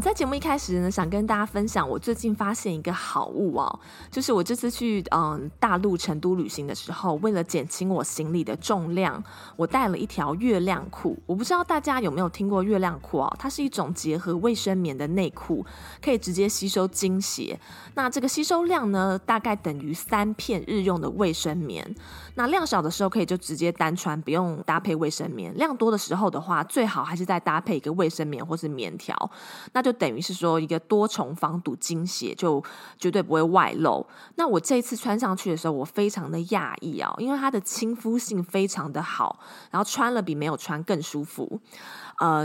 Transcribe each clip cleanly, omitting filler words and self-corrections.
在节目一开始呢，想跟大家分享我最近发现一个好物哦，就是我这次去大陆成都旅行的时候，为了减轻我行李的重量，我带了一条月亮裤。我不知道大家有没有听过月亮裤哦，它是一种结合卫生棉的内裤，可以直接吸收精血。那这个吸收量呢，大概等于3片日用的卫生棉。那量少的时候可以就直接单穿，不用搭配卫生棉；量多的时候的话，最好还是再搭配一个卫生棉或是棉条，那就等于是说一个多重防堵精血，就绝对不会外漏。那我这一次穿上去的时候，我非常的讶异啊，因为它的亲肤性非常的好，然后穿了比没有穿更舒服。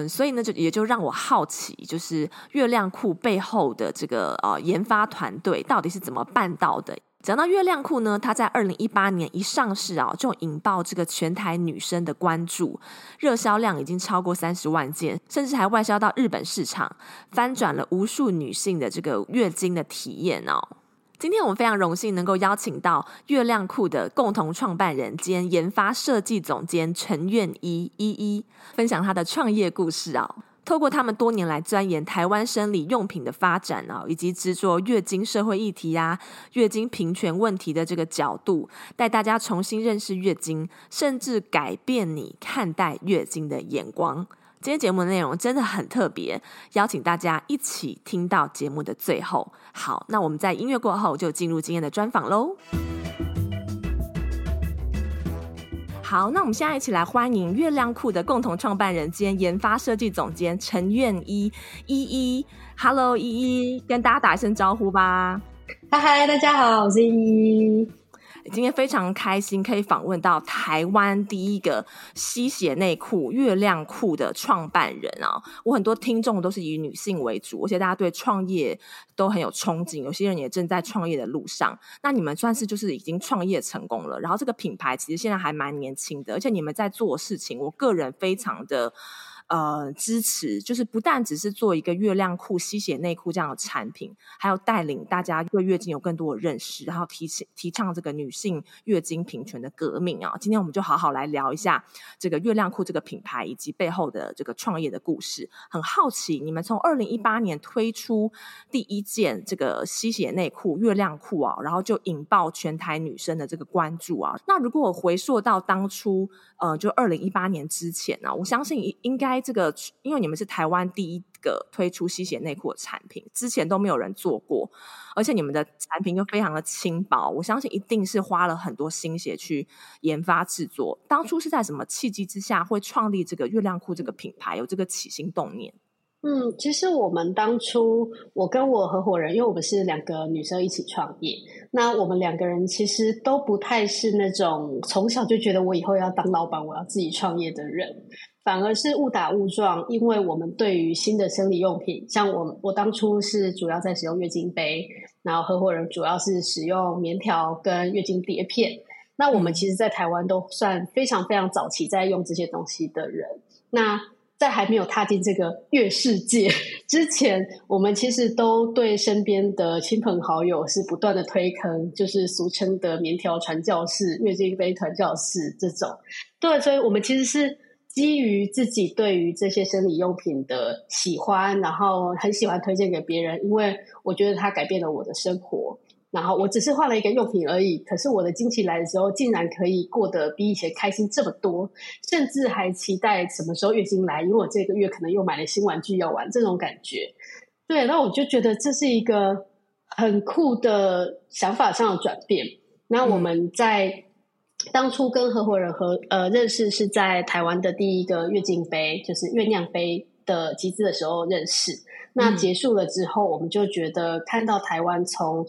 所以呢，也就让我好奇，就是月亮裤背后的这个研发团队到底是怎么办到的。讲到月亮裤呢，它在2018年一上市啊，就引爆这个全台女生的关注，热销量已经超过30万件，甚至还外销到日本市场，翻转了无数女性的这个月经的体验哦。今天我们非常荣幸能够邀请到月亮裤的共同创办人兼研发设计总监陈苑依分享她的创业故事哦。透过他们多年来钻研台湾生理用品的发展啊，以及执着月经社会议题啊、月经平权问题的这个角度，带大家重新认识月经，甚至改变你看待月经的眼光。今天节目的内容真的很特别，邀请大家一起听到节目的最后。好，那我们在音乐过后就进入今天的专访咯。好，那我们现在一起来欢迎月亮裤的共同创办人兼研发设计总监陈苑依。Hello， 依依，跟大家打一声招呼吧。嗨，大家好，我是依依。今天非常开心可以访问到台湾第一个吸血内裤月亮裤的创办人啊！我很多听众都是以女性为主，而且大家对创业都很有憧憬，有些人也正在创业的路上。那你们算是就是已经创业成功了，然后这个品牌其实现在还蛮年轻的，而且你们在做事情我个人非常的支持，就是不但只是做一个月亮裤吸血内裤这样的产品，还有带领大家对月经有更多的认识，然后提倡这个女性月经平权的革命啊！今天我们就好好来聊一下这个月亮裤这个品牌以及背后的这个创业的故事。很好奇，你们从2018年推出第一件这个吸血内裤月亮裤啊，然后就引爆全台女生的这个关注啊。那如果我回溯到当初就2018年之前啊，我相信应该这个，因为你们是台湾第一个推出吸血内裤的产品，之前都没有人做过，而且你们的产品又非常的轻薄，我相信一定是花了很多心血去研发制作。当初是在什么契机之下会创立这个月亮裤这个品牌，有这个起心动念？其实我们当初，我跟我合伙人，因为我们是2个女生一起创业，那我们2个人其实都不太是那种从小就觉得我以后要当老板，我要自己创业的人，反而是误打误撞。因为我们对于新的生理用品，像我当初是主要在使用月经杯，然后合伙人主要是使用棉条跟月经碟片，那我们其实在台湾都算非常非常早期在用这些东西的人。那在还没有踏进这个月世界之前，我们其实都对身边的亲朋好友是不断的推坑，就是俗称的棉条传教士、月经杯传教士这种。对，所以我们其实是基于自己对于这些生理用品的喜欢，然后很喜欢推荐给别人，因为我觉得它改变了我的生活。然后我只是换了一个用品而已，可是我的经期来的时候竟然可以过得比以前开心这么多，甚至还期待什么时候月经来，因为我这个月可能又买了新玩具要玩，这种感觉。对，那我就觉得这是一个很酷的想法上的转变。那我们在当初跟合伙人认识是在台湾的第一个月经杯，就是月亮杯的集资的时候认识。那结束了之后，我们就觉得看到台湾从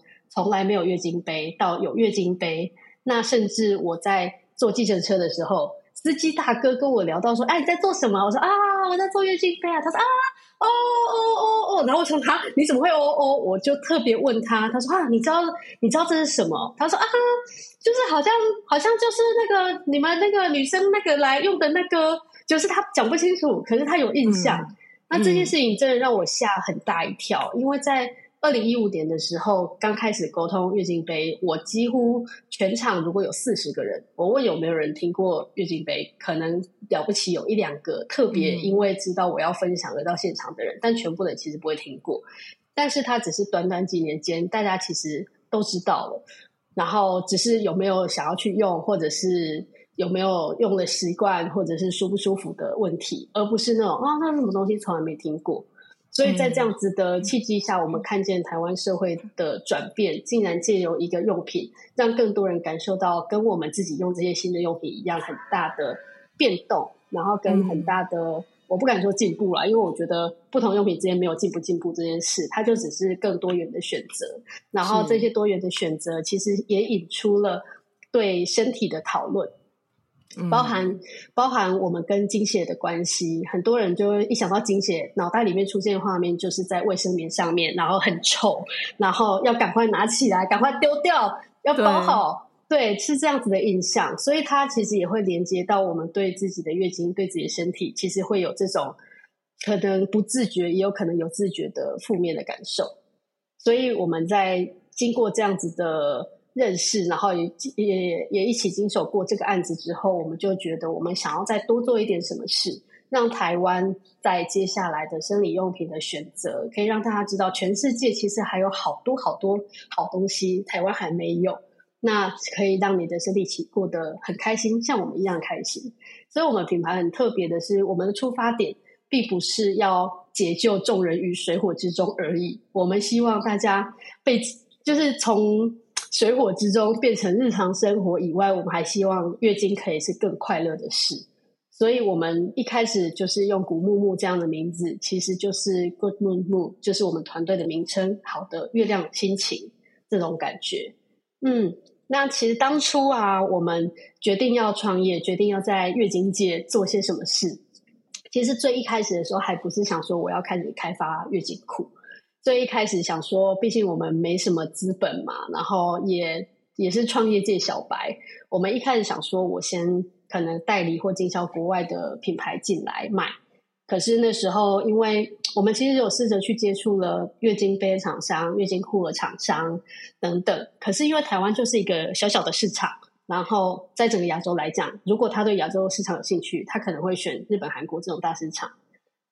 来没有月经杯到有月经杯，那甚至我在坐计程车的时候，司机大哥跟我聊到说：“哎，你在做什么？”我说：“啊，我在做月经杯啊。”他说：“啊，哦哦哦哦，然后我想他你怎么会哦哦，我就特别问他，他说啊，你知道这是什么？他说啊，就是好像就是那个你们那个女生那个来用的那个，就是他讲不清楚，可是他有印象。那这件事情真的让我吓很大一跳，因为在2015年的时候刚开始沟通月经杯，我几乎全场如果有40个人，我问有没有人听过月经杯，可能了不起有1-2个特别因为知道我要分享的到现场的人，但全部人其实不会听过。但是它只是短短几年间大家其实都知道了，然后只是有没有想要去用，或者是有没有用的习惯，或者是舒不舒服的问题，而不是那种啊，那什么东西从来没听过。所以在这样子的契机下，我们看见台湾社会的转变，竟然借由一个用品让更多人感受到跟我们自己用这些新的用品一样很大的变动，然后跟很大的我不敢说进步啦，因为我觉得不同用品之间没有进不进步这件事，它就只是更多元的选择。然后这些多元的选择其实也引出了对身体的讨论，包含我们跟经血的关系。很多人就一想到经血，脑袋里面出现的画面就是在卫生棉上面，然后很臭，然后要赶快拿起来，赶快丢掉，要包好， 对，是这样子的印象。所以它其实也会连接到我们对自己的月经，对自己的身体，其实会有这种可能不自觉，也有可能有自觉的负面的感受。所以我们在经过这样子的认识，然后也一起经手过这个案子之后，我们就觉得我们想要再多做一点什么事，让台湾在接下来的生理用品的选择可以让大家知道全世界其实还有好多好多好东西台湾还没有，那可以让你的身体过得很开心，像我们一样开心。所以我们品牌很特别的是，我们的出发点并不是要解救众人于水火之中而已，我们希望大家被就是从水火之中变成日常生活以外，我们还希望月经可以是更快乐的事。所以我们一开始就是用古木木这样的名字，其实就是 Good Moon Moon， 就是我们团队的名称，好的月亮心情这种感觉。那其实当初啊，我们决定要创业，决定要在月经界做些什么事，其实最一开始的时候还不是想说我要开始开发月经裤，最一开始想说毕竟我们没什么资本嘛，然后也是创业界小白，我们一开始想说我先可能代理或经销国外的品牌进来卖。可是那时候因为我们其实有试着去接触了月经杯厂商、月经裤的厂商等等，可是因为台湾就是一个小小的市场，然后在整个亚洲来讲，如果他对亚洲市场有兴趣，他可能会选日本、韩国这种大市场，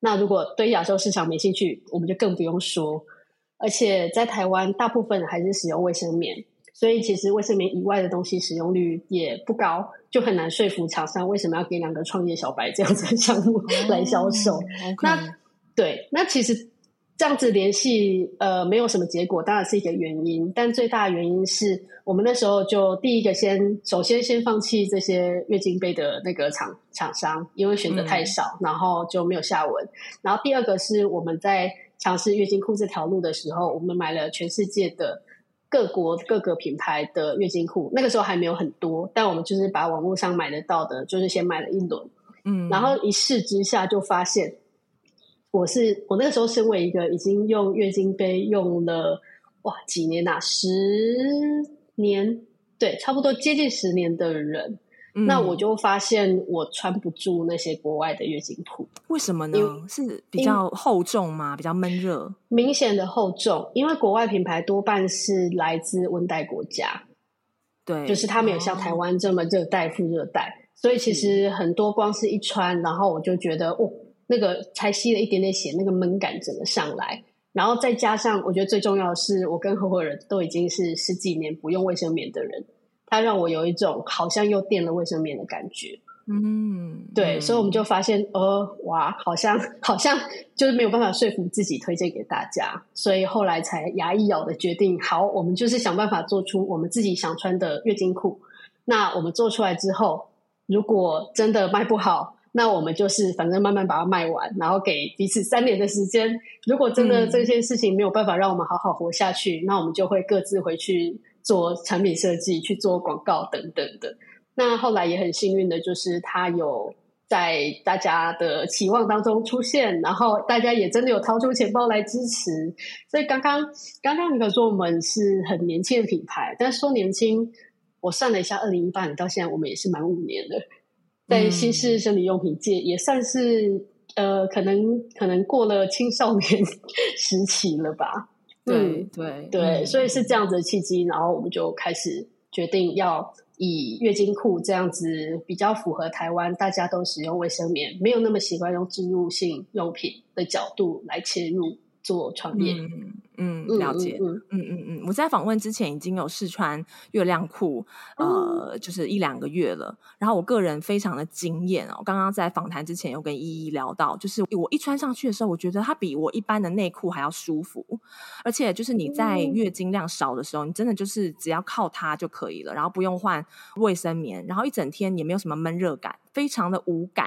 那如果对亚洲市场没兴趣，我们就更不用说。而且在台湾大部分还是使用卫生棉，所以其实卫生棉以外的东西使用率也不高，就很难说服厂商为什么要给2个创业小白这样子的项目来销售。那对，那其实这样子联系没有什么结果当然是一个原因，但最大的原因是我们那时候就第一个首先放弃这些月经杯的那个厂商，因为选择太少，然后就没有下文。然后第二个是我们在尝试月经裤这条路的时候，我们买了全世界的各国各个品牌的月经裤，那个时候还没有很多，但我们就是把网络上买得到的就是先买了一轮，然后一试之下就发现，我那个时候身为一个已经用月经杯用了几年啊，10年，对，差不多接近10年的人，那我就发现我穿不住那些国外的月经裤。为什么呢？是比较厚重吗？比较闷热？明显的厚重，因为国外品牌多半是来自温带国家，对，就是他没有像台湾这么热带副热带，所以其实很多光是一穿，然后我就觉得那个才吸了一点点血，那个闷感整个上来。然后再加上我觉得最重要的是，我跟合伙人都已经是十几年不用卫生棉的人，他让我有一种好像又垫了卫生棉的感觉。对，所以我们就发现好像就是没有办法说服自己推荐给大家，所以后来才牙一咬的决定，好，我们就是想办法做出我们自己想穿的月经裤。那我们做出来之后，如果真的卖不好，那我们就是反正慢慢把它卖完，然后给彼此3年的时间，如果真的这些事情没有办法让我们好好活下去，那我们就会各自回去做产品设计，去做广告等等的。那后来也很幸运的就是，它有在大家的期望当中出现，然后大家也真的有掏出钱包来支持。所以刚刚你说我们是很年轻的品牌，但是说年轻，我算了一下2018年到现在我们也是满5年了，在新式生理用品界也算是可能过了青少年时期了吧。对，所以是这样子的契机，然后我们就开始决定要以月经裤这样子比较符合台湾大家都使用卫生棉，没有那么习惯用置入性用品的角度来切入做创业。了解。我在访问之前已经有试穿月亮裤，就是1-2个月了。然后我个人非常的惊艳哦。刚刚在访谈之前有跟依依聊到，就是我一穿上去的时候，我觉得它比我一般的内裤还要舒服，而且就是你在月经量少的时候，你真的就是只要靠它就可以了，然后不用换卫生棉，然后一整天也没有什么闷热感。非常的无感，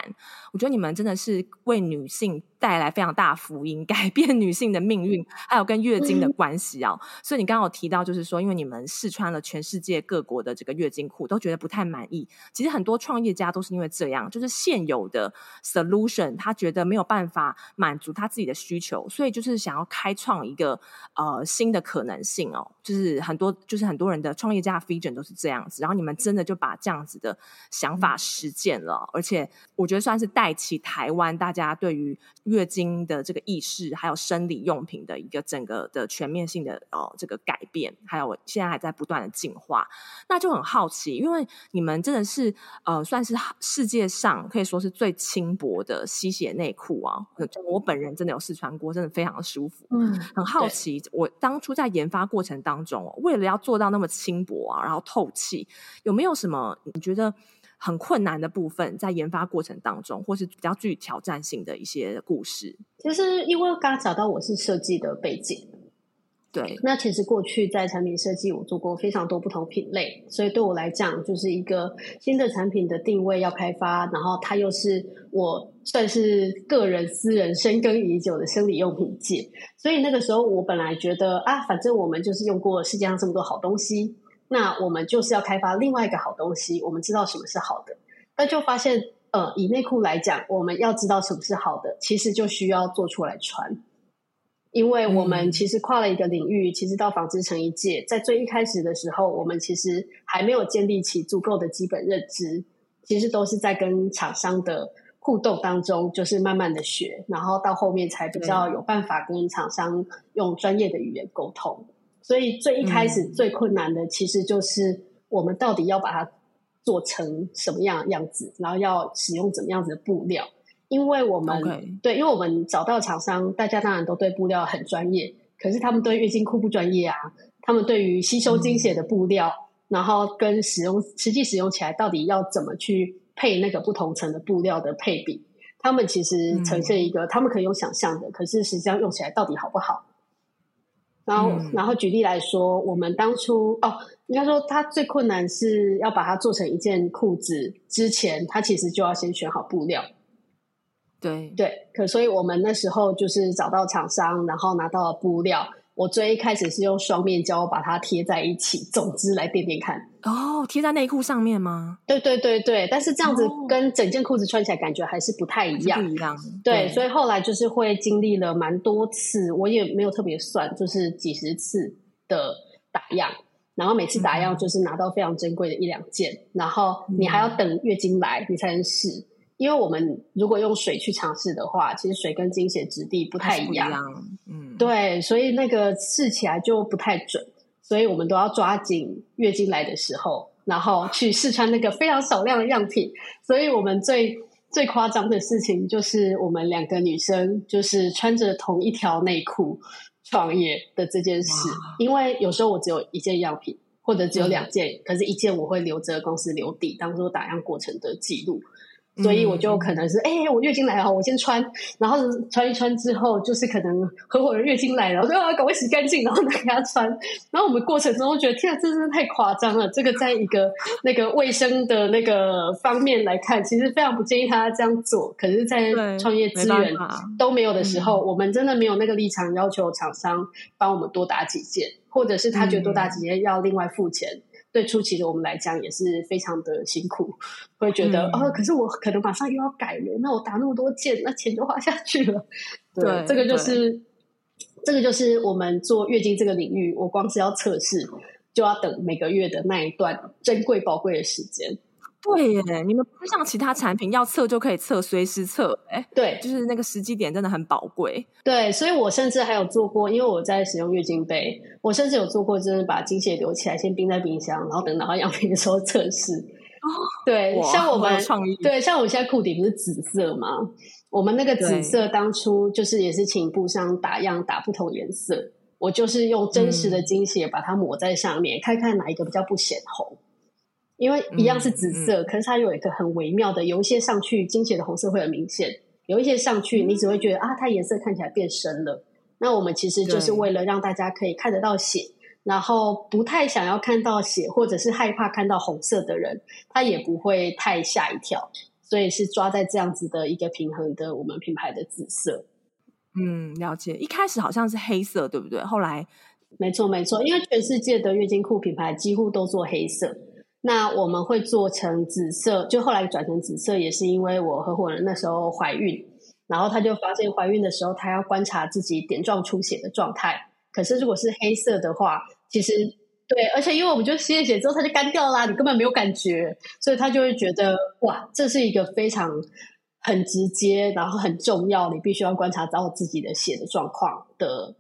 我觉得你们真的是为女性带来非常大福音，改变女性的命运，还有跟月经的关系啊。所以你刚刚有提到，就是说，因为你们试穿了全世界各国的这个月经裤，都觉得不太满意。其实很多创业家都是因为这样，就是现有的 solution， 他觉得没有办法满足他自己的需求，所以就是想要开创一个新的可能性哦。就是很多人的创业家 vision 都是这样子，然后你们真的就把这样子的想法实践了。而且我觉得算是带起台湾大家对于月经的这个意识，还有生理用品的一个整个的全面性的这个改变，还有现在还在不断的进化。那就很好奇，因为你们真的是算是世界上可以说是最轻薄的吸血内裤啊，我本人真的有试穿过，真的非常的舒服。很好奇，我当初在研发过程当中，为了要做到那么轻薄啊，然后透气，有没有什么你觉得很困难的部分在研发过程当中，或是比较具挑战性的一些故事？其实因为刚刚讲到我是设计的背景，对，那其实过去在产品设计我做过非常多不同品类，所以对我来讲就是一个新的产品的定位要开发，然后它又是我算是个人私人深耕已久的生理用品界，所以那个时候我本来觉得反正我们就是用过世界上这么多好东西，那我们就是要开发另外一个好东西，我们知道什么是好的，但就发现以内裤来讲，我们要知道什么是好的，其实就需要做出来穿，因为我们其实跨了一个领域，其实到纺织成衣界，在最一开始的时候，我们其实还没有建立起足够的基本认知，其实都是在跟厂商的互动当中，就是慢慢的学，然后到后面才比较有办法跟厂商用专业的语言沟通。所以最一开始最困难的其实就是我们到底要把它做成什么样的样子，然后要使用怎么样子的布料，因为我们、对，因为我们找到厂商，大家当然都对布料很专业，可是他们对月经裤不专业啊，他们对于吸收经血的布料，然后跟实际使用起来到底要怎么去配那个不同层的布料的配比，他们其实呈现一个他们可以用想象的，可是实际上用起来到底好不好。然后举例来说，我们当初应该说它最困难是要把它做成一件裤子之前，它其实就要先选好布料。对，所以我们那时候就是找到厂商，然后拿到了布料。我最一开始是用双面胶把它贴在一起，总之来垫垫看。贴在内裤上面吗？对，但是这样子跟整件裤子穿起来感觉还是不太一样。对，所以后来就是会经历了蛮多次，我也没有特别算，就是几十次的打样，然后每次打样就是拿到非常珍贵的1-2件，然后你还要等月经来你才能试。因为我们如果用水去尝试的话，其实水跟经血质地不太一样，对，所以那个试起来就不太准，所以我们都要抓紧月经来的时候，然后去试穿那个非常少量的样品。所以我们最夸张的事情就是我们两个女生就是穿着同一条内裤创业的这件事，因为有时候我只有一件样品或者只有2件，可是一件我会留着公司留底当做打样过程的记录，所以我就可能是我月经来了我先穿，然后穿一穿之后就是可能合伙人月经来了，我就赶快洗干净然后拿给他穿，然后我们过程中都觉得天啊，这真的太夸张了，这个在一个那个卫生的那个方面来看，其实非常不建议他这样做，可是在创业资源都没有的时候，我们真的没有那个立场要求厂商帮我们多打几件，或者是他觉得多打几件要另外付钱，对初期的我们来讲也是非常的辛苦，会觉得、可是我可能马上又要改了，那我打那么多件，那钱就花下去了。 对，这个就是我们做月经这个领域，我光是要测试就要等每个月的那一段珍贵宝贵的时间。对耶，你们不像其他产品要测就可以测，随时测。对，就是那个时机点真的很宝贵。对，所以我甚至还有做过，因为我在使用月经杯，我甚至有做过就是把经血留起来先冰在冰箱，然后等拿到样品的时候测试。哦，对，像我们对，像我现在裤底不是紫色吗？我们那个紫色当初就是也是请布商打样打不同颜色，我就是用真实的经血把它抹在上面，看看哪一个比较不显红。因为一样是紫色，可是它有一个很微妙的，有一些上去经血的红色会很明显，有一些上去你只会觉得啊，它颜色看起来变深了。那我们其实就是为了让大家可以看得到血，然后不太想要看到血或者是害怕看到红色的人，他也不会太吓一跳，所以是抓在这样子的一个平衡的我们品牌的紫色。嗯，了解。一开始好像是黑色，对不对？后来没错，因为全世界的月经裤品牌几乎都做黑色，那我们会做成紫色，就后来转成紫色也是因为我合伙人那时候怀孕，然后他就发现怀孕的时候他要观察自己点状出血的状态，可是如果是黑色的话，其实对，而且因为我们就吸了血之后它就干掉啦，你根本没有感觉，所以他就会觉得哇，这是一个非常很直接然后很重要，你必须要观察到自己的血的状况的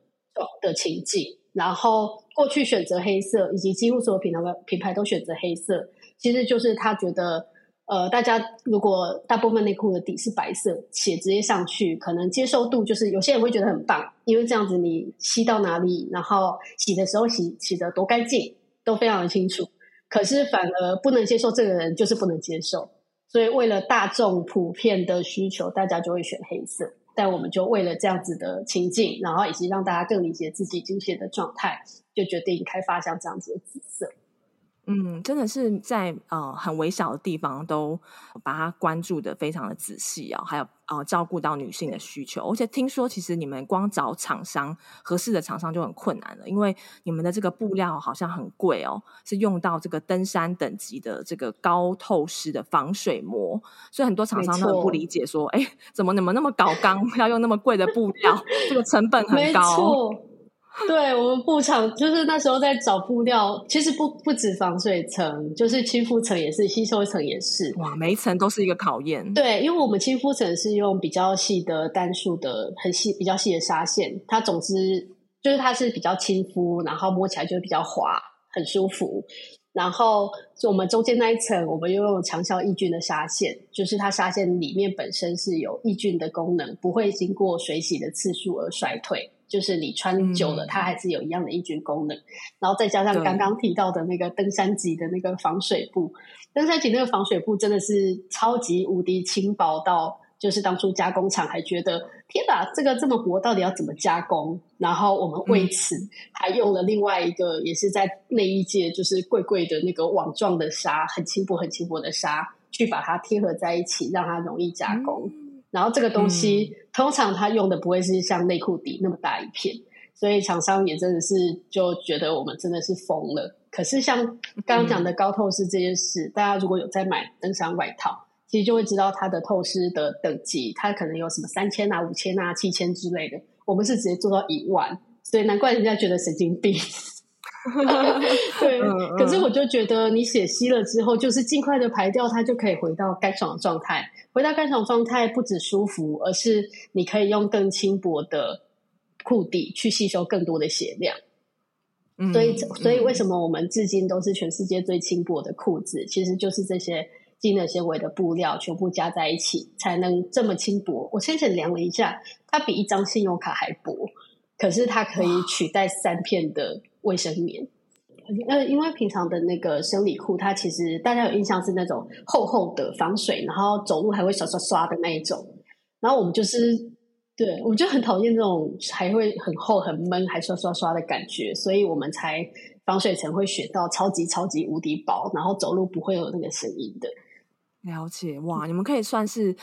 情境。然后过去选择黑色，以及几乎所有品牌都选择黑色，其实就是他觉得大家如果大部分内裤的底是白色，血直接上去，可能接受度就是有些人会觉得很棒，因为这样子你吸到哪里，然后洗的时候洗得多干净都非常的清楚，可是反而不能接受这个人就是不能接受，所以为了大众普遍的需求，大家就会选黑色。但我们就为了这样子的情境，然后以及让大家更理解自己经血的状态，就决定开发像这样子的紫色。嗯，真的是在很微小的地方都把它关注的非常的仔细哦，还有照顾到女性的需求。而且听说其实你们光找厂商，合适的厂商就很困难了，因为你们的这个布料好像很贵哦，是用到这个登山等级的这个高透湿的防水膜，所以很多厂商都很不理解说，哎，怎么你们那么搞刚要用那么贵的布料，这个成本很高。没错，对，我们布厂就是那时候在找布料，其实不止防水层，就是亲肤层也是，吸收层也是，哇，每一层都是一个考验。对，因为我们亲肤层是用比较细的单数的很细比较细的纱线，它总之就是它是比较亲肤，然后摸起来就比较滑很舒服，然后我们中间那一层我们又用强效抑菌的纱线，就是它纱线里面本身是有抑菌的功能，不会经过水洗的次数而衰退，就是你穿久了它还是有一样的抑菌功能，然后再加上刚刚提到的那个登山级的那个防水布，登山级那个防水布真的是超级无敌轻薄到，就是当初加工厂还觉得天哪，这个这么薄到底要怎么加工，然后我们为此还用了另外一个也是在内衣界就是贵贵的那个网状的纱，很轻薄很轻薄的纱去把它贴合在一起，让它容易加工。然后这个东西通常它用的不会是像内裤底那么大一片，所以厂商也真的是就觉得我们真的是疯了。可是像刚刚讲的高透湿这件事，大家如果有在买登山外套，其实就会知道它的透湿的等级，它可能有什么3000啊5000啊7000之类的，我们是直接做到10000，所以难怪人家觉得神经病。对，可是我就觉得你血吸了之后就是尽快的排掉，它就可以回到干爽的状态，回到干爽状态不止舒服，而是你可以用更轻薄的裤底去吸收更多的血量。所以为什么我们至今都是全世界最轻薄的裤子，其实就是这些精的纤维的布料全部加在一起才能这么轻薄。我先量了一下，它比一张信用卡还薄，可是它可以取代3片的卫生棉。因为平常的那个生理裤，它其实大家有印象是那种厚厚的防水，然后走路还会刷刷刷的那一种，然后我们就是对，我们就很讨厌这种还会很厚很闷还刷刷刷的感觉，所以我们才防水层会选到超级超级无敌薄，然后走路不会有那个声音的。了解。哇，你们可以算是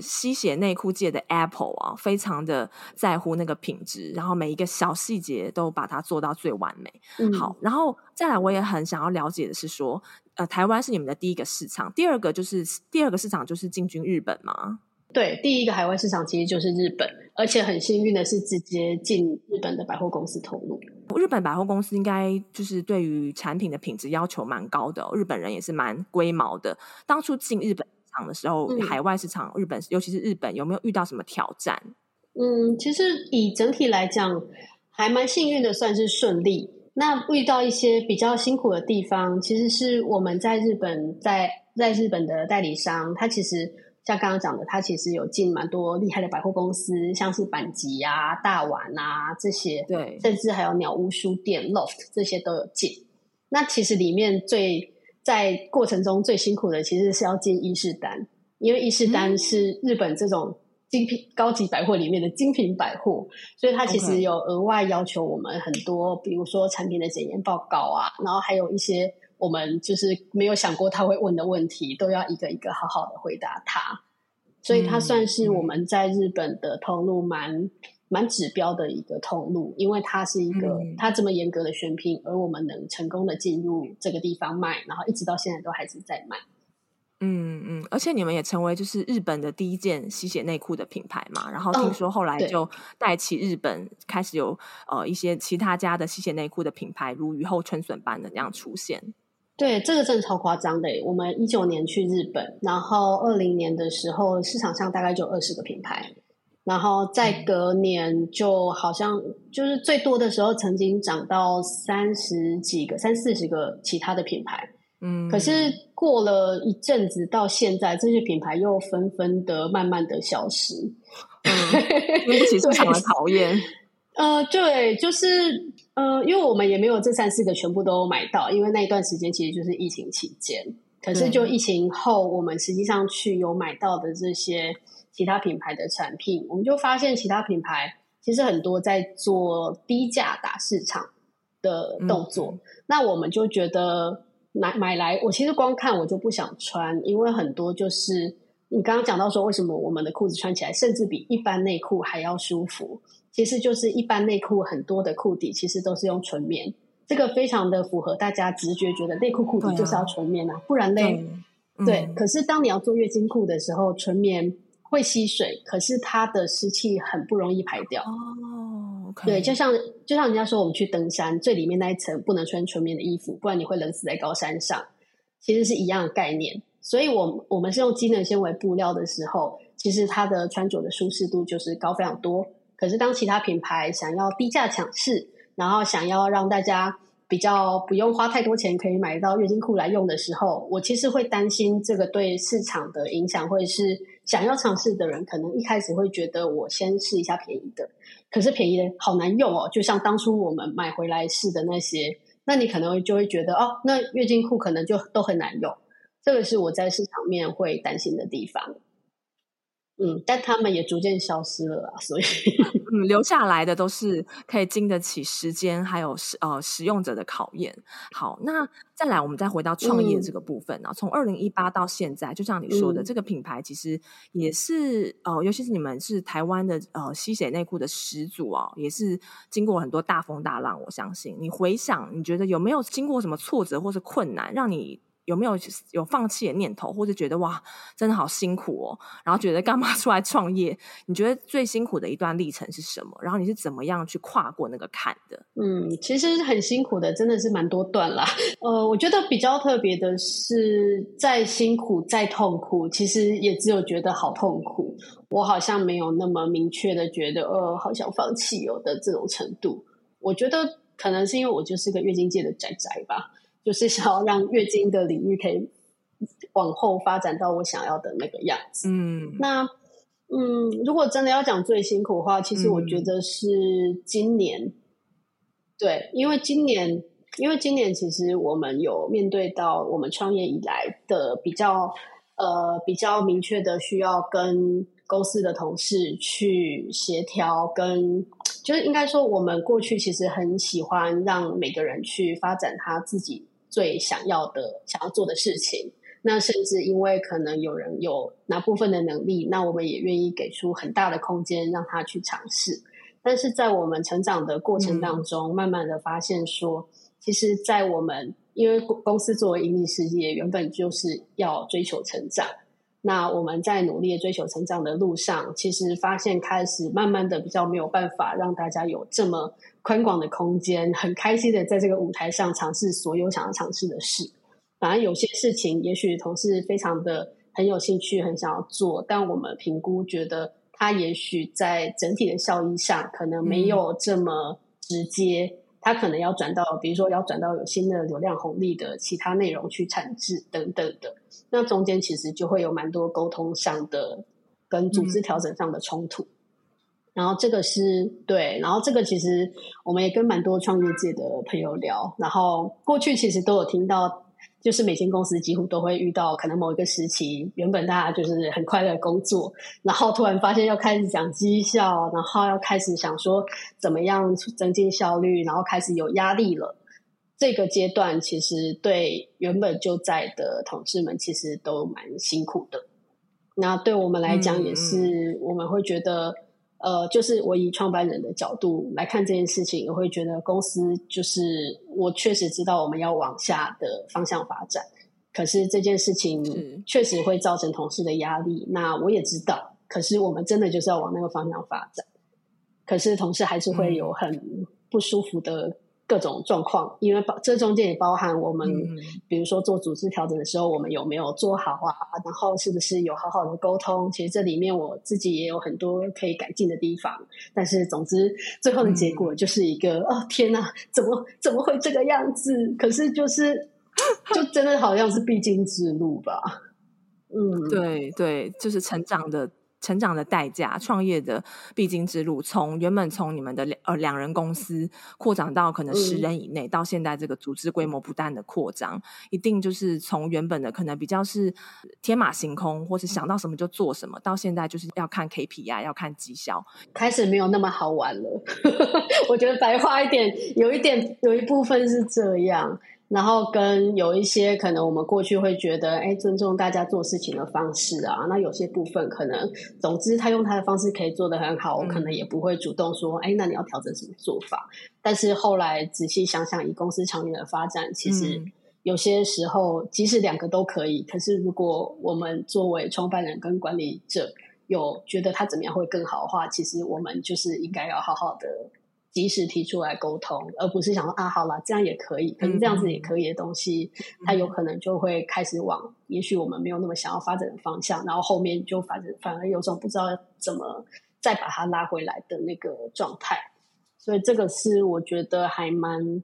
吸血内裤界的 Apple 啊，非常的在乎那个品质，然后每一个小细节都把它做到最完美。好，然后再来我也很想要了解的是说台湾是你们的第一个市场，第二个市场就是进军日本吗？对，第一个海外市场其实就是日本，而且很幸运的是直接进日本的百货公司投入。日本百货公司应该就是对于产品的品质要求蛮高的，日本人也是蛮龟毛的。当初进日本市场的时候，海外市场日本，尤其是日本，有没有遇到什么挑战？其实以整体来讲还蛮幸运的，算是顺利。那遇到一些比较辛苦的地方，其实是我们在日本在日本的代理商，他其实像刚刚讲的，他其实有进蛮多厉害的百货公司，像是阪急啊、大丸啊这些，对，甚至还有鸟屋书店、LOFT 这些都有进。那其实里面在过程中最辛苦的其实是要进伊势丹，因为伊势丹是日本这种精品高级百货里面的精品百货，所以它其实有额外要求我们很多，比如说产品的检验报告啊，然后还有一些我们就是没有想过他会问的问题，都要一个一个好好的回答他。所以它算是我们在日本的通路蛮指标的一个通路，因为它是一个它这么严格的选品，而我们能成功的进入这个地方卖，然后一直到现在都还是在卖。而且你们也成为就是日本的第一件吸血内裤的品牌嘛，然后听说后来就带起日本开始有一些其他家的吸血内裤的品牌如雨后春笋般的那样出现。对，这个真的超夸张的。我们19年去日本，然后20年的时候市场上大概就20个品牌，然后再隔年就好像就是最多的时候曾经涨到30几个、30-40个其他的品牌。可是过了一阵子到现在，这些品牌又纷纷的慢慢的消失。对不起，市场的考验。对，就是因为我们也没有这3-4个全部都买到，因为那一段时间其实就是疫情期间。可是就疫情后，我们实际上去有买到的这些其他品牌的产品，我们就发现其他品牌其实很多在做低价打市场的动作。那我们就觉得买来我其实光看我就不想穿，因为很多就是你刚刚讲到说为什么我们的裤子穿起来甚至比一般内裤还要舒服，其实就是一般内裤很多的裤底其实都是用纯棉，这个非常的符合大家直觉觉得内裤裤底就是要纯棉啊，不然嘞，对，可是当你要做月经裤的时候，纯棉会吸水，可是它的湿气很不容易排掉。对，就像人家说我们去登山，最里面那一层不能穿纯棉的衣服，不然你会冷死在高山上，其实是一样的概念。所以我们是用机能纤维布料的时候，其实它的穿着的舒适度就是高非常多。可是当其他品牌想要低价抢市，然后想要让大家比较不用花太多钱可以买到月经裤来用的时候，我其实会担心这个对市场的影响，会是想要尝试的人可能一开始会觉得我先试一下便宜的，可是便宜的好难用哦，就像当初我们买回来试的那些，那你可能就会觉得哦，那月经裤可能就都很难用，这个是我在市场面会担心的地方。但他们也逐渐消失了啦，所以留下来的都是可以经得起时间还有使用者的考验。好，那再来我们再回到创业这个部分啊，从2018到现在，就像你说的，这个品牌其实也是尤其是你们是台湾的吸血内裤的始祖啊，也是经过很多大风大浪。我相信你回想，你觉得有没有经过什么挫折或是困难，让你有没有放弃的念头，或者觉得哇真的好辛苦哦，然后觉得干嘛出来创业？你觉得最辛苦的一段历程是什么？然后你是怎么样去跨过那个坎的？其实很辛苦的，真的是蛮多段啦。我觉得比较特别的是，再辛苦再痛苦，其实也只有觉得好痛苦，我好像没有那么明确的觉得好想放弃哦的这种程度。我觉得可能是因为我就是个月经界的宅宅吧，就是想要让月经的领域可以往后发展到我想要的那个样子。如果真的要讲最辛苦的话，其实我觉得是今年。对，因为今年其实我们有面对到我们创业以来的比较明确的需要跟公司的同事去协调，跟就是应该说我们过去其实很喜欢让每个人去发展他自己最想要做的事情，那甚至因为可能有人有哪部分的能力，那我们也愿意给出很大的空间让他去尝试。但是在我们成长的过程当中、慢慢的发现说，其实在我们因为公司作为盈利事业原本就是要追求成长，那我们在努力追求成长的路上，其实发现开始慢慢的比较没有办法让大家有这么宽广的空间，很开心的在这个舞台上尝试所有想要尝试的事。反而有些事情也许同事非常的很有兴趣很想要做，但我们评估觉得它也许在整体的效益上可能没有这么直接、它可能要转到比如说要转到有新的流量红利的其他内容去产制等等的，那中间其实就会有蛮多沟通上的跟组织调整上的冲突、然后这个是对，然后这个其实我们也跟蛮多创业界的朋友聊，然后过去其实都有听到，就是每间公司几乎都会遇到可能某一个时期原本大家就是很快乐的工作，然后突然发现要开始讲绩效，然后要开始想说怎么样增进效率，然后开始有压力了。这个阶段其实对原本就在的同事们其实都蛮辛苦的，那对我们来讲也是我们会觉得就是我以创办人的角度来看这件事情，也会觉得公司就是我确实知道我们要往下的方向发展，可是这件事情确实会造成同事的压力，那我也知道，可是我们真的就是要往那个方向发展，可是同事还是会有很不舒服的各种状况，因为这中间也包含我们比如说做组织调整的时候我们有没有做好啊，然后是不是有好好的沟通，其实这里面我自己也有很多可以改进的地方，但是总之最后的结果就是一个哦天哪，怎么会这个样子，可是就真的好像是必经之路吧。对对，就是成长的代价，创业的必经之路，从原本从你们的两人公司扩展到可能10人以内，到现在这个组织规模不断的扩张，一定就是从原本的可能比较是天马行空或是想到什么就做什么，到现在就是要看 KPI 要看绩效，开始没有那么好玩了我觉得白话一点，有一部分是这样，然后跟有一些可能我们过去会觉得哎，尊重大家做事情的方式啊，那有些部分可能总之他用他的方式可以做得很好，我可能也不会主动说哎，那你要调整什么做法，但是后来仔细想想以公司长远的发展，其实有些时候即使两个都可以，可是如果我们作为创办人跟管理者有觉得他怎么样会更好的话，其实我们就是应该要好好的及时提出来沟通，而不是想说啊好啦这样也可以，可是这样子也可以的东西它有可能就会开始往也许我们没有那么想要发展的方向，然后后面就反而有种不知道怎么再把它拉回来的那个状态，所以这个是我觉得还蛮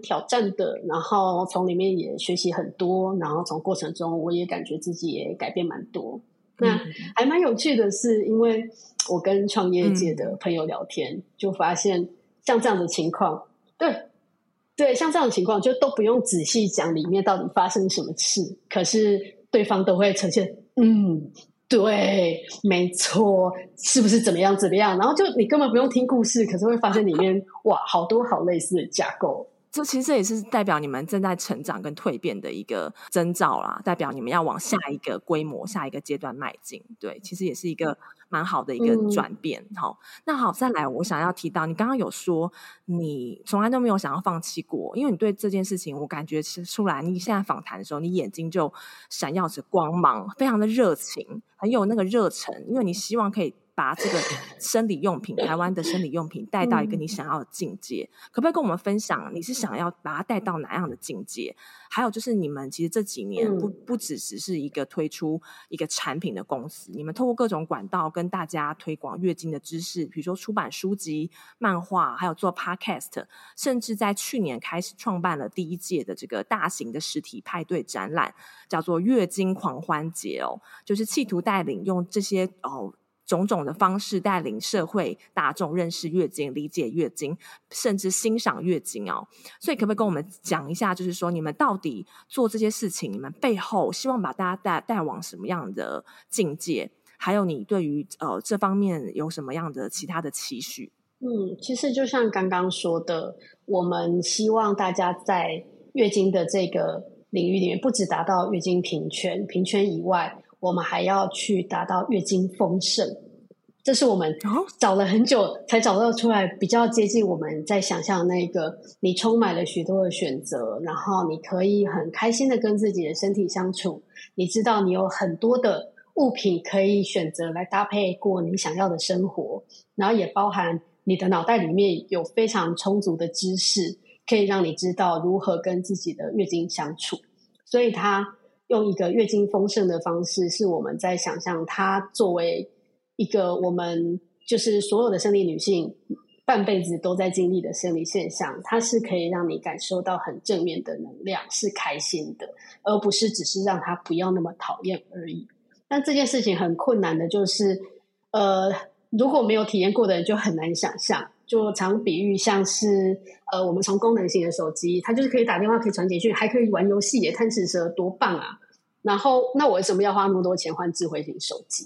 挑战的，然后从里面也学习很多，然后从过程中我也感觉自己也改变蛮多。那还蛮有趣的是，因为我跟创业界的朋友聊天，就发现像这样的情况，对，像这样的情况就都不用仔细讲里面到底发生什么事，可是对方都会呈现对没错是不是怎么样，然后就你根本不用听故事，可是会发现里面哇好多好类似的架构，这其实这也是代表你们正在成长跟蜕变的一个征兆啦，代表你们要往下一个规模下一个阶段迈进，对，其实也是一个蛮好的一个转变。好，那好，再来我想要提到你刚刚有说你从来都没有想要放弃过，因为你对这件事情我感觉出来你现在访谈的时候你眼睛就闪耀着光芒，非常的热情，很有那个热忱，因为你希望可以把这个生理用品台湾的生理用品带到一个你想要的境界，可不可以跟我们分享你是想要把它带到哪样的境界，还有就是你们其实这几年不只是一个推出一个产品的公司，你们透过各种管道跟大家推广月经的知识，比如说出版书籍漫画，还有做 podcast， 甚至在去年开始创办了第一届的这个大型的实体派对展览，叫做月经狂欢节哦，就是企图带领用这些种种的方式带领社会大众认识月经，理解月经，甚至欣赏月经哦。所以可不可以跟我们讲一下，就是说你们到底做这些事情，你们背后希望把大家带往什么样的境界，还有你对于这方面有什么样的其他的期许？其实就像刚刚说的，我们希望大家在月经的这个领域里面，不只达到月经平权，平权以外，我们还要去达到月经丰盛。这是我们找了很久才找到出来比较接近我们在想象那个你充满了许多的选择，然后你可以很开心的跟自己的身体相处，你知道你有很多的物品可以选择来搭配过你想要的生活，然后也包含你的脑袋里面有非常充足的知识可以让你知道如何跟自己的月经相处。所以它用一个月经丰盛的方式，是我们在想象它作为一个我们就是所有的生理女性半辈子都在经历的生理现象，它是可以让你感受到很正面的能量，是开心的，而不是只是让它不要那么讨厌而已。但这件事情很困难的就是如果没有体验过的人就很难想象，就常比喻像是我们从功能型的手机，它就是可以打电话，可以传简讯，还可以玩游戏耶，贪吃蛇多棒啊，然后那我为什么要花那么多钱换智慧型手机？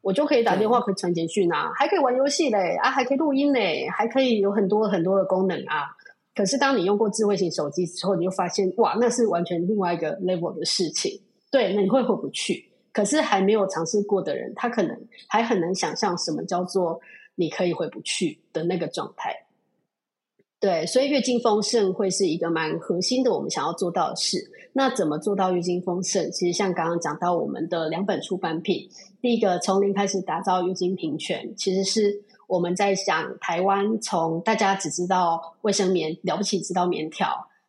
我就可以打电话，可以传简讯啊，还可以玩游戏嘞啊，还可以录音嘞，还可以有很多很多的功能啊。可是当你用过智慧型手机之后，你就发现哇，那是完全另外一个 level 的事情。对，那你会回不去。可是还没有尝试过的人，他可能还很难想象什么叫做你可以回不去的那个状态。对，所以月经丰盛会是一个蛮核心的我们想要做到的事。那怎么做到月经丰盛？其实像刚刚讲到我们的2本出版品，第一个从零开始打造月经平权，其实是我们在想台湾从大家只知道卫生棉，了不起知道棉条，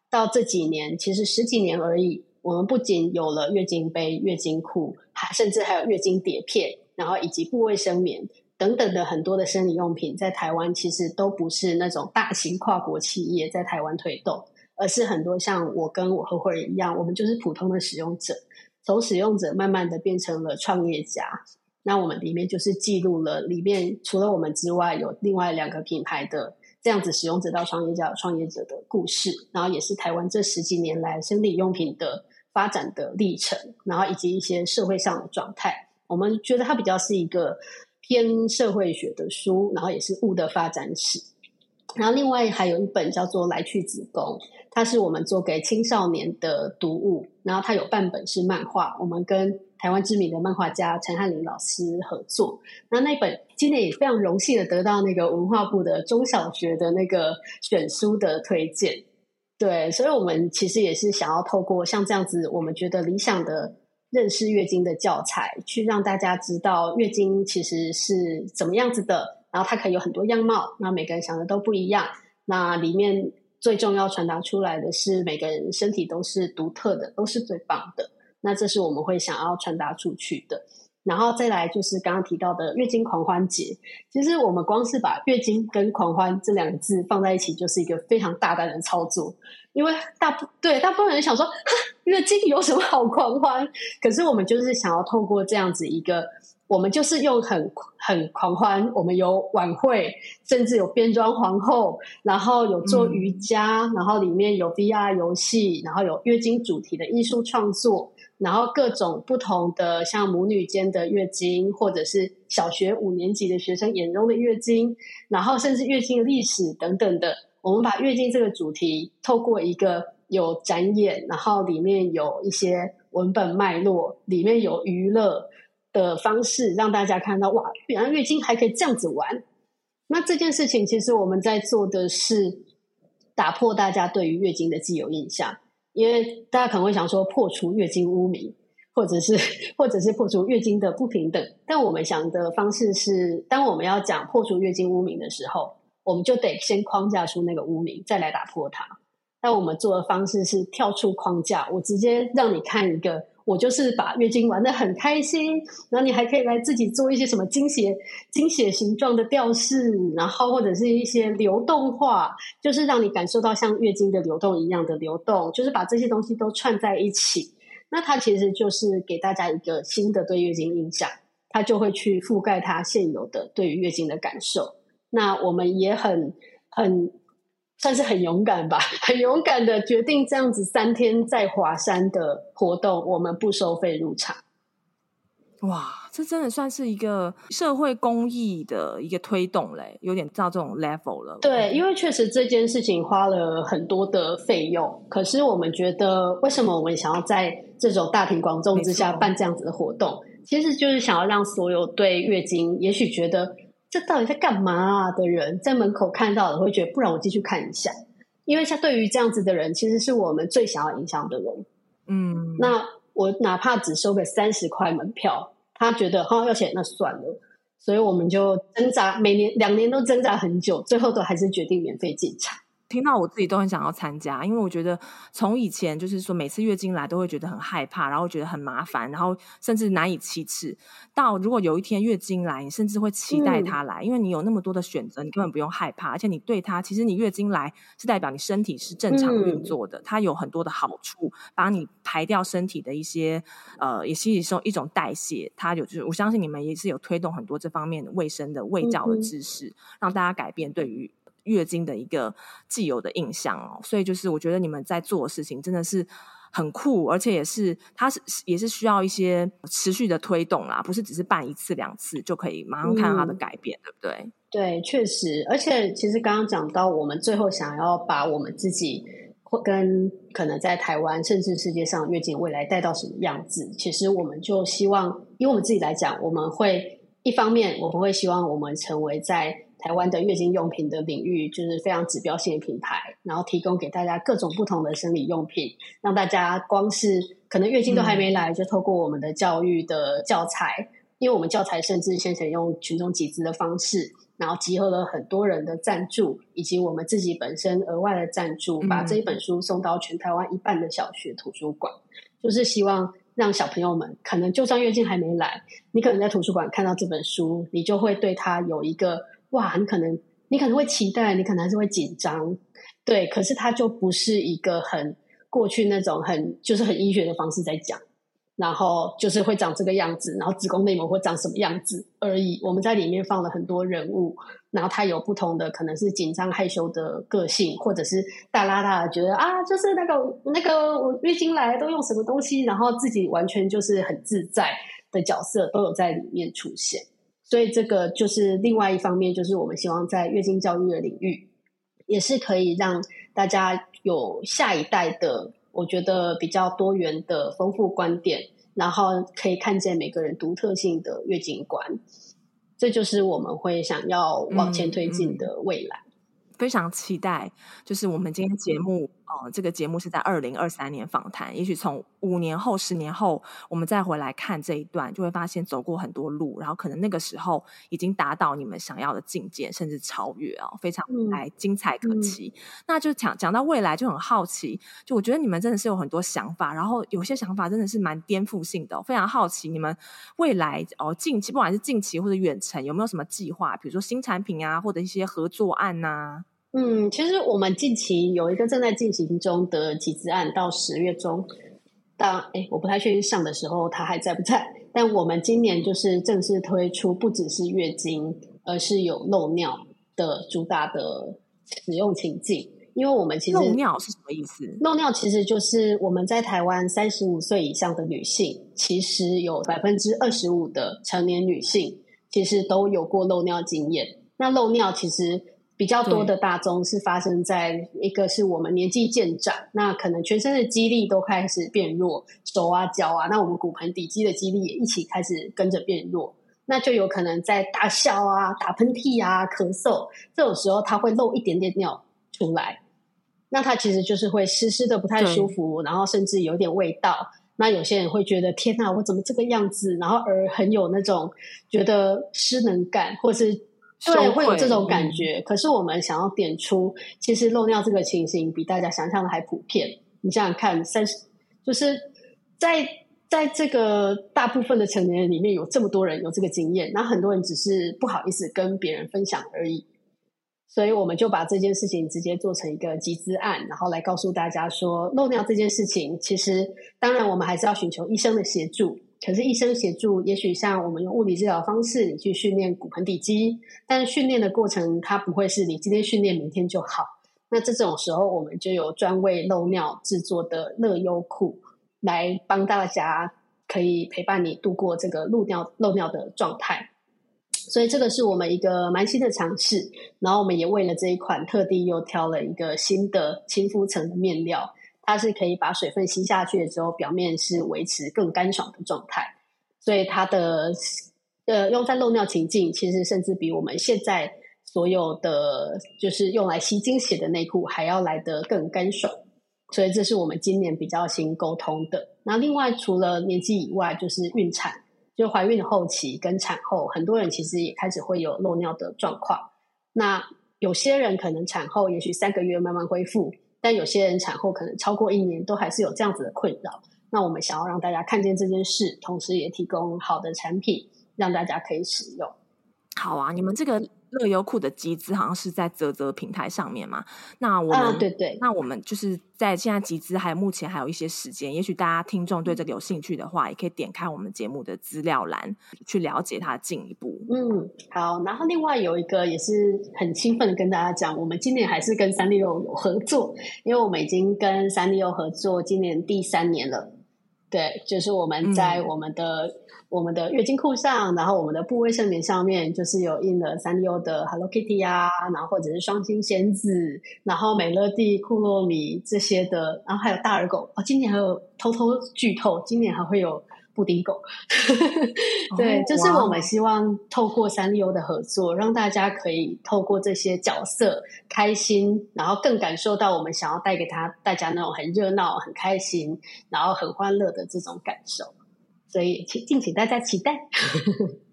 到这几年其实10几年而已，我们不仅有了月经杯、月经裤，甚至还有月经碟片，然后以及布卫生棉等等的很多的生理用品，在台湾其实都不是那种大型跨国企业在台湾推动，而是很多像我跟我合伙人一样，我们就是普通的使用者，从使用者慢慢的变成了创业家。那我们里面就是记录了里面除了我们之外有另外2个品牌的这样子使用者到创业家有创业者的故事，然后也是台湾这10几年来生理用品的发展的历程，然后以及一些社会上的状态。我们觉得它比较是一个偏社会学的书，然后也是物的发展史。然后另外还有一本叫做《来去子宫》，它是我们做给青少年的读物，然后它有半本是漫画，我们跟台湾知名的漫画家陈汉林老师合作。那那本今年也非常荣幸的得到那个文化部的中小学的那个选书的推荐。对，所以我们其实也是想要透过像这样子我们觉得理想的认识月经的教材，去让大家知道月经其实是怎么样子的，然后它可以有很多样貌，那每个人想的都不一样，那里面最重要传达出来的是每个人身体都是独特的，都是最棒的，那这是我们会想要传达出去的。然后再来就是刚刚提到的月经狂欢节，其实我们光是把月经跟狂欢这2个字放在一起就是一个非常大胆的操作，因为大部分人想说月经有什么好狂欢，可是我们就是想要透过这样子一个我们就是用很狂欢，我们有晚会，甚至有变装皇后，然后有做瑜伽，然后里面有 VR 游戏，然后有月经主题的艺术创作，然后各种不同的像母女间的月经，或者是小学5年级的学生眼中的月经，然后甚至月经的历史等等的，我们把月经这个主题透过一个有展演，然后里面有一些文本脉络，里面有娱乐的方式，让大家看到哇，原来月经还可以这样子玩。那这件事情其实我们在做的是打破大家对于月经的既有印象，因为大家可能会想说破除月经污名，或者是破除月经的不平等，但我们想的方式是，当我们要讲破除月经污名的时候，我们就得先框架出那个污名，再来打破它。但我们做的方式是跳出框架，我直接让你看一个我就是把月经玩得很开心，然后你还可以来自己做一些什么经血形状的吊饰，然后或者是一些流动画，就是让你感受到像月经的流动一样的流动，就是把这些东西都串在一起。那它其实就是给大家一个新的对月经印象，它就会去覆盖它现有的对于月经的感受。那我们也很算是很勇敢吧，很勇敢的决定这样子3天在华山的活动我们不收费入场。哇，这真的算是一个社会公益的一个推动嘞，有点到这种 level 了。对，因为确实这件事情花了很多的费用，可是我们觉得为什么我们想要在这种大庭广众之下办这样子的活动，其实就是想要让所有对月经也许觉得这到底在干嘛、啊、的人，在门口看到了会觉得不然我进去看一下，因为像对于这样子的人其实是我们最想要影响的人。嗯，那我哪怕只收个30块门票，他觉得要钱那算了，所以我们就挣扎，每年2年都挣扎很久，最后都还是决定免费进场。听到我自己都很想要参加，因为我觉得从以前就是说每次月经来都会觉得很害怕，然后觉得很麻烦，然后甚至难以启齿，到如果有一天月经来你甚至会期待它来、因为你有那么多的选择，你根本不用害怕，而且你对它，其实你月经来是代表你身体是正常运作的、它有很多的好处，把你排掉身体的一些也是一种代谢，它有就是我相信你们也是有推动很多这方面的卫生的卫教的知识、让大家改变对于月经的一个既有的印象哦，所以就是我觉得你们在做的事情真的是很酷，而且也是它是也是需要一些持续的推动啦，不是只是办一次两次就可以马上看到它的改变、对不对？对，确实，而且其实刚刚讲到我们最后想要把我们自己跟可能在台湾甚至世界上月经未来带到什么样子，其实我们就希望，以我们自己来讲，我们会一方面我们会希望我们成为在台湾的月经用品的领域就是非常指标性的品牌，然后提供给大家各种不同的生理用品，让大家光是可能月经都还没来、就透过我们的教育的教材，因为我们教材甚至先前用群众集资的方式，然后集合了很多人的赞助以及我们自己本身额外的赞助，把这一本书送到全台湾1半的小学图书馆，就是希望让小朋友们可能就算月经还没来，你可能在图书馆看到这本书，你就会对它有一个哇，你可能会期待，你可能还是会紧张，对，可是它就不是一个很过去那种很就是很医学的方式在讲，然后就是会长这个样子，然后子宫内膜会长什么样子而已。我们在里面放了很多人物，然后它有不同的可能是紧张害羞的个性，或者是大拉大的觉得啊，就是那个我月经来都用什么东西，然后自己完全就是很自在的角色都有在里面出现。所以这个就是另外一方面，就是我们希望在月经教育的领域也是可以让大家有下一代的我觉得比较多元的丰富观点，然后可以看见每个人独特性的月经观，这就是我们会想要往前推进的未来。非常期待，就是我们今天节目这个节目是在2023年访谈，也许从5年后、10年后，我们再回来看这一段，就会发现走过很多路，然后可能那个时候已经达到你们想要的境界，甚至超越非常精彩可期。那就讲到未来，就很好奇，就我觉得你们真的是有很多想法，然后有些想法真的是蛮颠覆性的，非常好奇你们未来近期，不管是近期或者远程，有没有什么计划，比如说新产品啊，或者一些合作案啊？其实我们近期有一个正在进行中的集资案，到10月中，我不太确定上的时候它还在不在。但我们今年就是正式推出，不只是月经，而是有漏尿的主打的使用情境。因为我们其实漏尿是什么意思？漏尿其实就是我们在台湾35岁以上的女性，其实有25%的成年女性其实都有过漏尿经验。那漏尿其实比较多的大宗是发生在一个是我们年纪渐长，那可能全身的肌力都开始变弱，手啊脚啊，那我们骨盆底肌的肌力也一起开始跟着变弱，那就有可能在大笑啊、打喷嚏啊、咳嗽这种时候，它会漏一点点尿出来，那它其实就是会湿湿的不太舒服，然后甚至有点味道，那有些人会觉得天哪，我怎么这个样子，然后而很有那种觉得失能感，或是对，会有这种感觉。可是我们想要点出，其实漏尿这个情形比大家想象的还普遍。你想想看，就是在这个大部分的成年人里面，有这么多人有这个经验，那很多人只是不好意思跟别人分享而已。所以我们就把这件事情直接做成一个集资案，然后来告诉大家说，漏尿这件事情，其实当然我们还是要寻求医生的协助。可是医生协助，也许像我们用物理治疗方式你去训练骨盆底肌，但训练的过程它不会是你今天训练明天就好，那这种时候我们就有专为漏尿制作的乐优裤来帮大家可以陪伴你度过这个漏尿的状态。所以这个是我们一个蛮新的尝试，然后我们也为了这一款特地又挑了一个新的亲肤层的面料，它是可以把水分吸下去之后表面是维持更干爽的状态，所以它的用在漏尿情境其实甚至比我们现在所有的就是用来吸精血的内裤还要来得更干爽，所以这是我们今年比较新沟通的。那另外除了年纪以外，就是孕产，就怀孕后期跟产后，很多人其实也开始会有漏尿的状况。那有些人可能产后也许3个月慢慢恢复，但有些人产后可能超过1年都还是有这样子的困扰。那我们想要让大家看见这件事，同时也提供好的产品让大家可以使用。好啊，你们这个乐优酷的集资好像是在嘖平台上面嘛，那我们、对对，那我们就是在现在集资还目前还有一些时间，也许大家听众对这个有兴趣的话，也可以点开我们节目的资料栏去了解它进一步。好，然后另外有一个也是很兴奋的跟大家讲，我们今年还是跟360有合作，因为我们已经跟360合作今年第3年了。对，就是我们在我们的月经裤上，然后我们的部位圣棉上面就是有印了360的 Hello Kitty 啊，然后或者是双星仙子，然后美乐蒂、库洛米这些的，然后还有大耳狗，今年还有偷剧透，今年还会有布丁狗对，就是我们希望透过360的合作，让大家可以透过这些角色开心，然后更感受到我们想要带给大家那种很热闹、很开心然后很欢乐的这种感受，所以敬请大家期待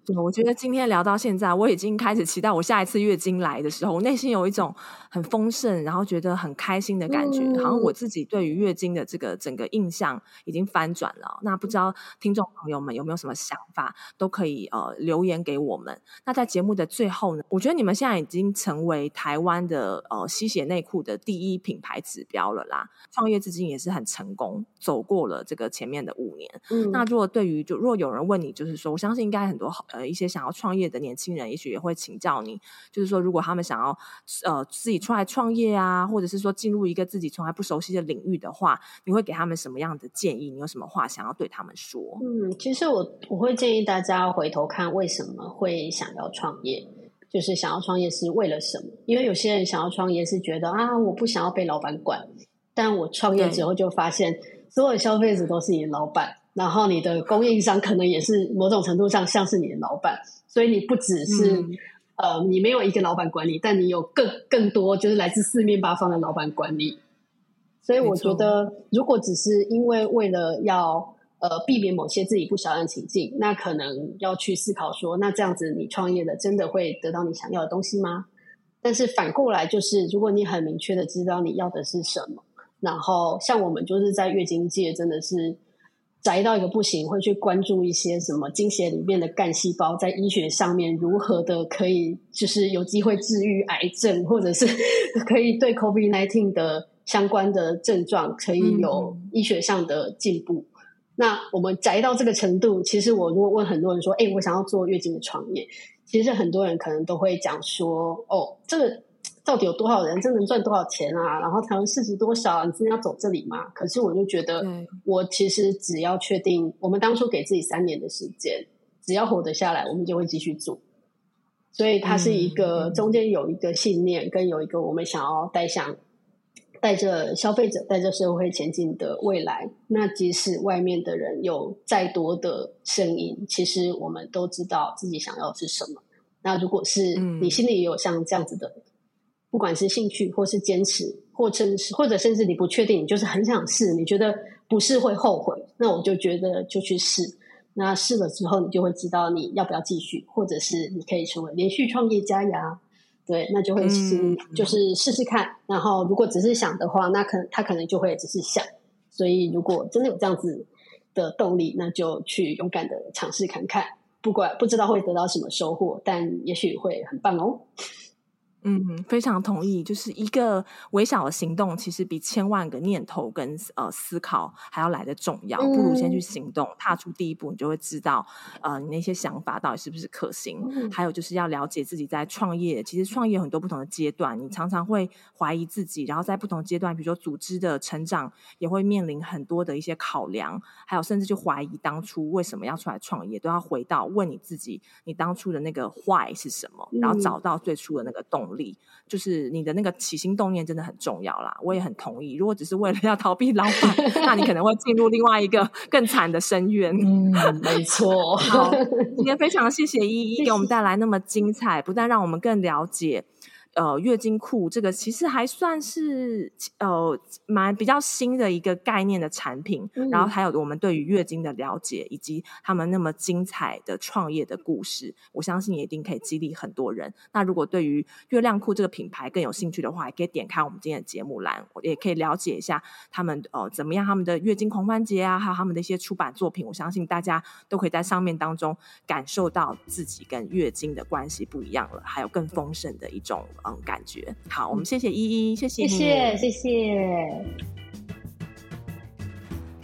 对，我觉得今天聊到现在，我已经开始期待我下一次月经来的时候，我内心有一种很丰盛然后觉得很开心的感觉，好像我自己对于月经的这个整个印象已经翻转了。那不知道听众朋友们有没有什么想法，都可以留言给我们。那在节目的最后呢，我觉得你们现在已经成为台湾的吸血内裤的第1品牌指标了啦，创业至今也是很成功，走过了这个前面的5年。那如果对于就若有人问你，就是说我相信应该很多一些想要创业的年轻人也许也会请教你，就是说如果他们想要自己出来创业啊，或者是说进入一个自己从来不熟悉的领域的话，你会给他们什么样的建议？你有什么话想要对他们说？其实我会建议大家回头看为什么会想要创业，就是想要创业是为了什么。因为有些人想要创业是觉得我不想要被老板管，但我创业之后就发现所有消费者都是你的老板，然后你的供应商可能也是某种程度上像是你的老板，所以你不只是你没有一个老板管理，但你有更多就是来自4面8方的老板管理。所以我觉得如果只是因为了要避免某些自己不想要的情境，那可能要去思考说，那这样子你创业的真的会得到你想要的东西吗？但是反过来就是如果你很明确的知道你要的是什么，然后像我们就是在月经界真的是宅到一个不行，会去关注一些什么经血里面的干细胞在医学上面如何的可以就是有机会治愈癌症，或者是可以对 COVID-19 的相关的症状可以有医学上的进步。那我们宅到这个程度，其实我如果问很多人说我想要做月经的创业，其实很多人可能都会讲说这个到底有多少人，这能赚多少钱啊，然后台湾市值多少啊，你真的要走这里吗？可是我就觉得我其实只要确定我们当初给自己3年的时间，只要活得下来我们就会继续做，所以它是一个中间有一个信念跟有一个我们想要带着消费者带着社会前进的未来。那即使外面的人有再多的声音，其实我们都知道自己想要是什么。那如果是你心里也有像这样子的不管是兴趣或是坚持，或者甚至你不确定，你就是很想试，你觉得不试会后悔，那我就觉得就去试，那试了之后你就会知道你要不要继续，或者是你可以成为连续创业家呀。对，那就会就是试试看，然后如果只是想的话，那他可能就会只是想，所以如果真的有这样子的动力，那就去勇敢的尝试看看，不知道会得到什么收获，但也许会很棒。嗯，非常同意，就是一个微小的行动其实比千万个念头跟思考还要来得重要，不如先去行动，踏出第一步，你就会知道你那些想法到底是不是可行。还有就是要了解自己在创业，其实创业有很多不同的阶段，你常常会怀疑自己，然后在不同阶段比如说组织的成长也会面临很多的一些考量，还有甚至就怀疑当初为什么要出来创业，都要回到问你自己，你当初的那个 why 是什么，然后找到最初的那个动力，就是你的那个起心动念真的很重要啦。我也很同意，如果只是为了要逃避老板那你可能会进入另外一个更惨的深渊。没错。好，今天非常谢谢依依给我们带来那么精彩，不但让我们更了解月经裤这个其实还算是蛮比较新的一个概念的产品，然后还有我们对于月经的了解，以及他们那么精彩的创业的故事，我相信也一定可以激励很多人。那如果对于月亮裤这个品牌更有兴趣的话，也可以点开我们今天的节目栏，也可以了解一下他们怎么样，他们的月经狂欢节啊，还有他们的一些出版作品，我相信大家都可以在上面当中感受到自己跟月经的关系不一样了，还有更丰盛的一种感觉。好，我们谢谢依依，谢谢你，谢谢，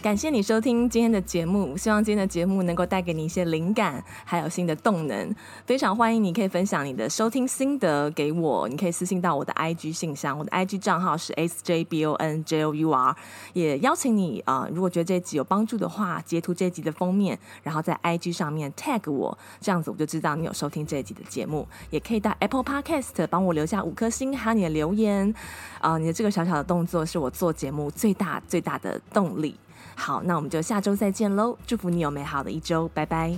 感谢你收听今天的节目，希望今天的节目能够带给你一些灵感，还有新的动能。非常欢迎你可以分享你的收听心得给我，你可以私信到我的 IG 信箱，我的 IG 账号是 sjbonjour， 也邀请你如果觉得这一集有帮助的话，截图这一集的封面，然后在 IG 上面 tag 我，这样子我就知道你有收听这一集的节目。也可以到 Apple Podcast 帮我留下5颗星，还有你的留言你的这个小小的动作是我做节目最大的动力。好，那我们就下周再见喽！祝福你有美好的一周，拜拜。